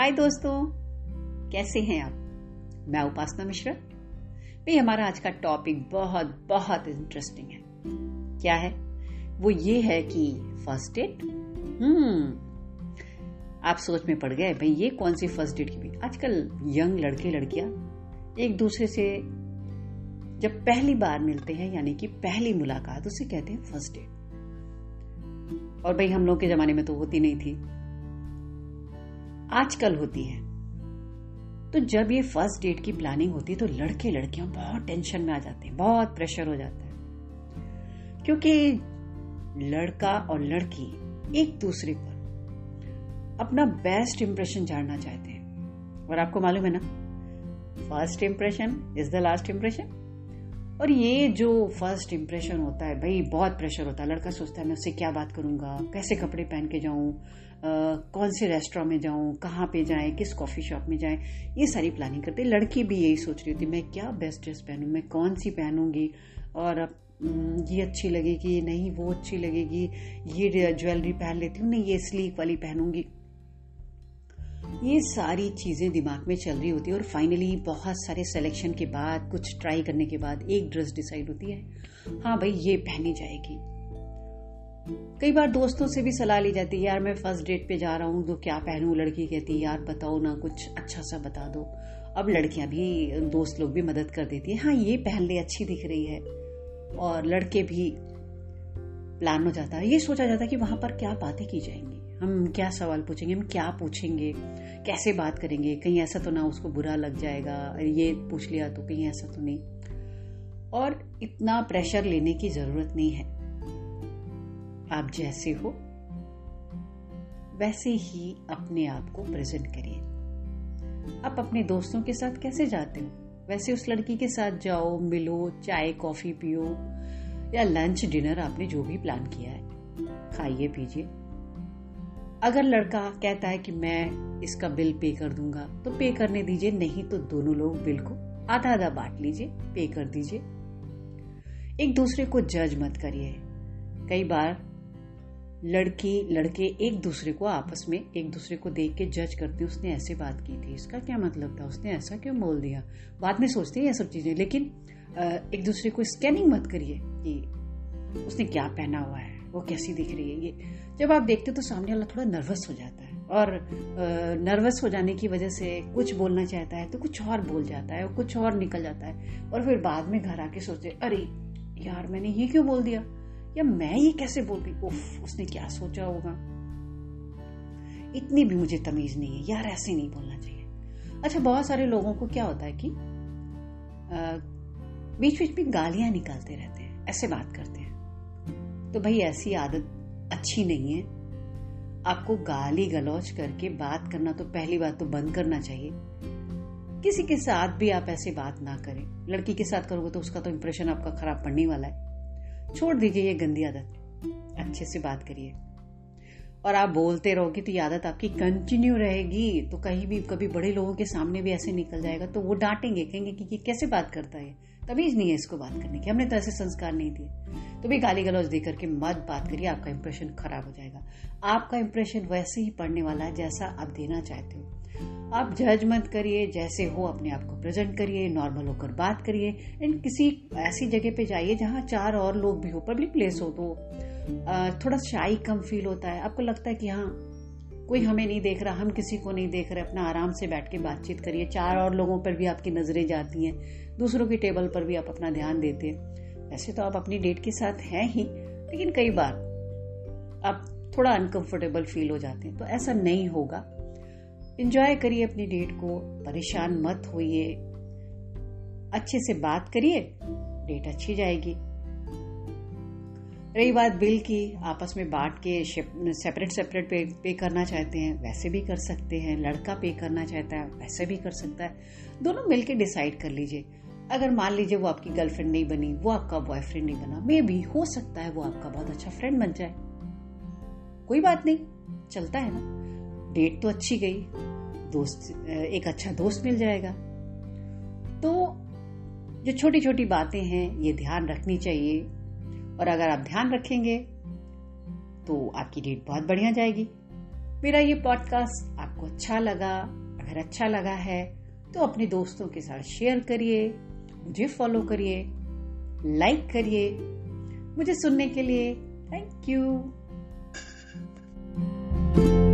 हाय दोस्तों, कैसे हैं आप। मैं उपास्ना मिश्रा। भाई हमारा आज का टॉपिक बहुत बहुत इंटरेस्टिंग है। क्या है वो? ये है कि फर्स्ट डेट। आप सोच में पड़ गए भाई ये कौन सी फर्स्ट डेट की। आजकल यंग लड़के लड़कियां एक दूसरे से जब पहली बार मिलते हैं यानी कि पहली मुलाकात उसे कहते हैं फर्स्ट डेट। और भाई हम लोग के जमाने में तो होती नहीं थी, आजकल होती है। तो जब ये फर्स्ट डेट की प्लानिंग होती है तो लड़के लड़कियां बहुत टेंशन में आ जाते हैं, बहुत प्रेशर हो जाता है, क्योंकि लड़का और लड़की एक दूसरे पर अपना बेस्ट इंप्रेशन जानना चाहते हैं। और आपको मालूम है ना, first impression is the last impression. और ये जो फर्स्ट इंप्रेशन होता है भाई बहुत प्रेशर होता है। लड़का सोचता है मैं उससे क्या बात करूंगा, कैसे कपड़े पहन के जाऊं, कौन से रेस्टोरेंट में जाऊं, कहाँ पे जाएं, किस कॉफी शॉप में जाएं, ये सारी प्लानिंग करते। लड़की भी यही सोच रही होती मैं क्या बेस्ट ड्रेस पहनूं, मैं कौन सी पहनूंगी, और ये अच्छी लगेगी नहीं, वो अच्छी लगेगी, ये ज्वेलरी पहन लेती हूँ नहीं, ये स्लीक वाली पहनूंगी। ये सारी चीजें दिमाग में चल रही होती है। और फाइनली बहुत सारे सिलेक्शन के बाद, कुछ ट्राई करने के बाद एक ड्रेस डिसाइड होती है, हाँ भाई ये पहनी जाएगी। कई बार दोस्तों से भी सलाह ली जाती है, यार मैं फर्स्ट डेट पे जा रहा हूँ तो क्या पहनूं। लड़की कहती है यार बताओ ना, कुछ अच्छा सा बता दो। अब लड़कियां भी, दोस्त लोग भी मदद कर देती है, हाँ ये पहन ले अच्छी दिख रही है। और लड़के भी प्लान हो जाता है, ये सोचा जाता है कि वहां पर क्या बातें की जाएंगी, हम क्या सवाल पूछेंगे, हम क्या पूछेंगे, कैसे बात करेंगे, कहीं ऐसा तो ना उसको बुरा लग जाएगा, ये पूछ लिया तो कहीं ऐसा तो नहीं। और इतना प्रेशर लेने की जरूरत नहीं है, आप जैसे हो वैसे ही अपने आप को प्रेजेंट करिए। आप अपने दोस्तों के साथ कैसे जाते हो वैसे उस लड़की के साथ जाओ, मिलो, चाय कॉफी पियो, या लंच डिनर आपने जो भी प्लान किया है खाइए पीजिए। अगर लड़का कहता है कि मैं इसका बिल पे कर दूंगा तो पे करने दीजिए, नहीं तो दोनों लोग बिल को आधा आधा बांट लीजिए, पे कर दीजिए। एक दूसरे को जज मत करिए। कई बार लड़की लड़के एक दूसरे को आपस में एक दूसरे को देख के जज करते हैं, उसने ऐसे बात की थी, इसका क्या मतलब था, उसने ऐसा क्यों बोल दिया, बाद में सोचते हैं ये सब चीजें। लेकिन एक दूसरे को स्कैनिंग मत करिए कि उसने क्या पहना हुआ है, वो कैसी दिख रही है। ये जब आप देखते हो तो सामने वाला थोड़ा नर्वस हो जाता है, और नर्वस हो जाने की वजह से कुछ बोलना चाहता है तो कुछ और बोल जाता है और कुछ और निकल जाता है। और फिर बाद में घर आके सोचते अरे यार मैंने ये क्यों बोल दिया, या मैं ये कैसे बोल दी, उफ उसने क्या सोचा होगा, इतनी भी मुझे तमीज नहीं है यार, ऐसे नहीं बोलना चाहिए। अच्छा, बहुत सारे लोगों को क्या होता है कि बीच बीच में गालियां निकालते रहते हैं, ऐसे बात करते हैं, तो भाई ऐसी आदत अच्छी नहीं है। आपको गाली गलौज करके बात करना तो पहली बात तो बंद करना चाहिए। किसी के साथ भी आप ऐसे बात ना करें। लड़की के साथ करोगे तो उसका तो इंप्रेशन आपका खराब पड़ने वाला है। छोड़ दीजिए ये गंदी आदत, अच्छे से बात करिए। और आप बोलते रहोगे तो ये आदत आपकी कंटिन्यू रहेगी, तो कहीं भी कभी बड़े लोगों के सामने भी ऐसे निकल जाएगा तो वो डांटेंगे, कहेंगे कि ये कैसे बात करता है, तमीज नहीं है इसको बात करने की, हमने तो ऐसे संस्कार नहीं दिए। तो भी गाली गलौज दे करके मत बात करिए, आपका इंप्रेशन खराब हो जाएगा। आपका इंप्रेशन वैसे ही पड़ने वाला है जैसा आप देना चाहते हो। आप जज मत करिए, जैसे हो अपने आप को प्रेजेंट करिए, नॉर्मल होकर बात करिए। एंड किसी ऐसी जगह पे जाइए जहाँ चार और लोग भी हो, पब्लिक प्लेस हो, तो थोड़ा शाई कम फील होता है। आपको लगता है कि हाँ कोई हमें नहीं देख रहा, हम किसी को नहीं देख रहे, अपना आराम से बैठ के बातचीत करिए। चार और लोगों पर भी आपकी नजरें जाती हैं, दूसरों की टेबल पर भी आप अपना ध्यान देते हैं। वैसे तो आप अपनी डेट के साथ हैं ही, लेकिन कई बार आप थोड़ा अनकंफर्टेबल फील हो जाते हैं, तो ऐसा नहीं होगा। एंजॉय करिए अपनी डेट को, परेशान मत होइए, अच्छे से बात करिए, डेट अच्छी जाएगी। रही बात बिल की, आपस में बांट के सेपरेट पे करना चाहते हैं वैसे भी कर सकते हैं, लड़का पे करना चाहता है वैसे भी कर सकता है, दोनों मिलके डिसाइड कर लीजिए। अगर मान लीजिए वो आपकी गर्लफ्रेंड नहीं बनी, वो आपका बॉयफ्रेंड नहीं बना, मे भी हो सकता है वो आपका बहुत अच्छा फ्रेंड बन जाए, कोई बात नहीं, चलता है ना। डेट तो अच्छी गई, दोस्त, एक अच्छा दोस्त मिल जाएगा। तो जो छोटी छोटी बातें हैं ये ध्यान रखनी चाहिए, और अगर आप ध्यान रखेंगे तो आपकी डेट बहुत बढ़िया जाएगी। मेरा ये पॉडकास्ट आपको आपको अच्छा लगा। अगर अच्छा लगा है तो अपने दोस्तों के साथ शेयर करिए, मुझे फॉलो करिए, लाइक करिए। मुझे सुनने के लिए थैंक यू।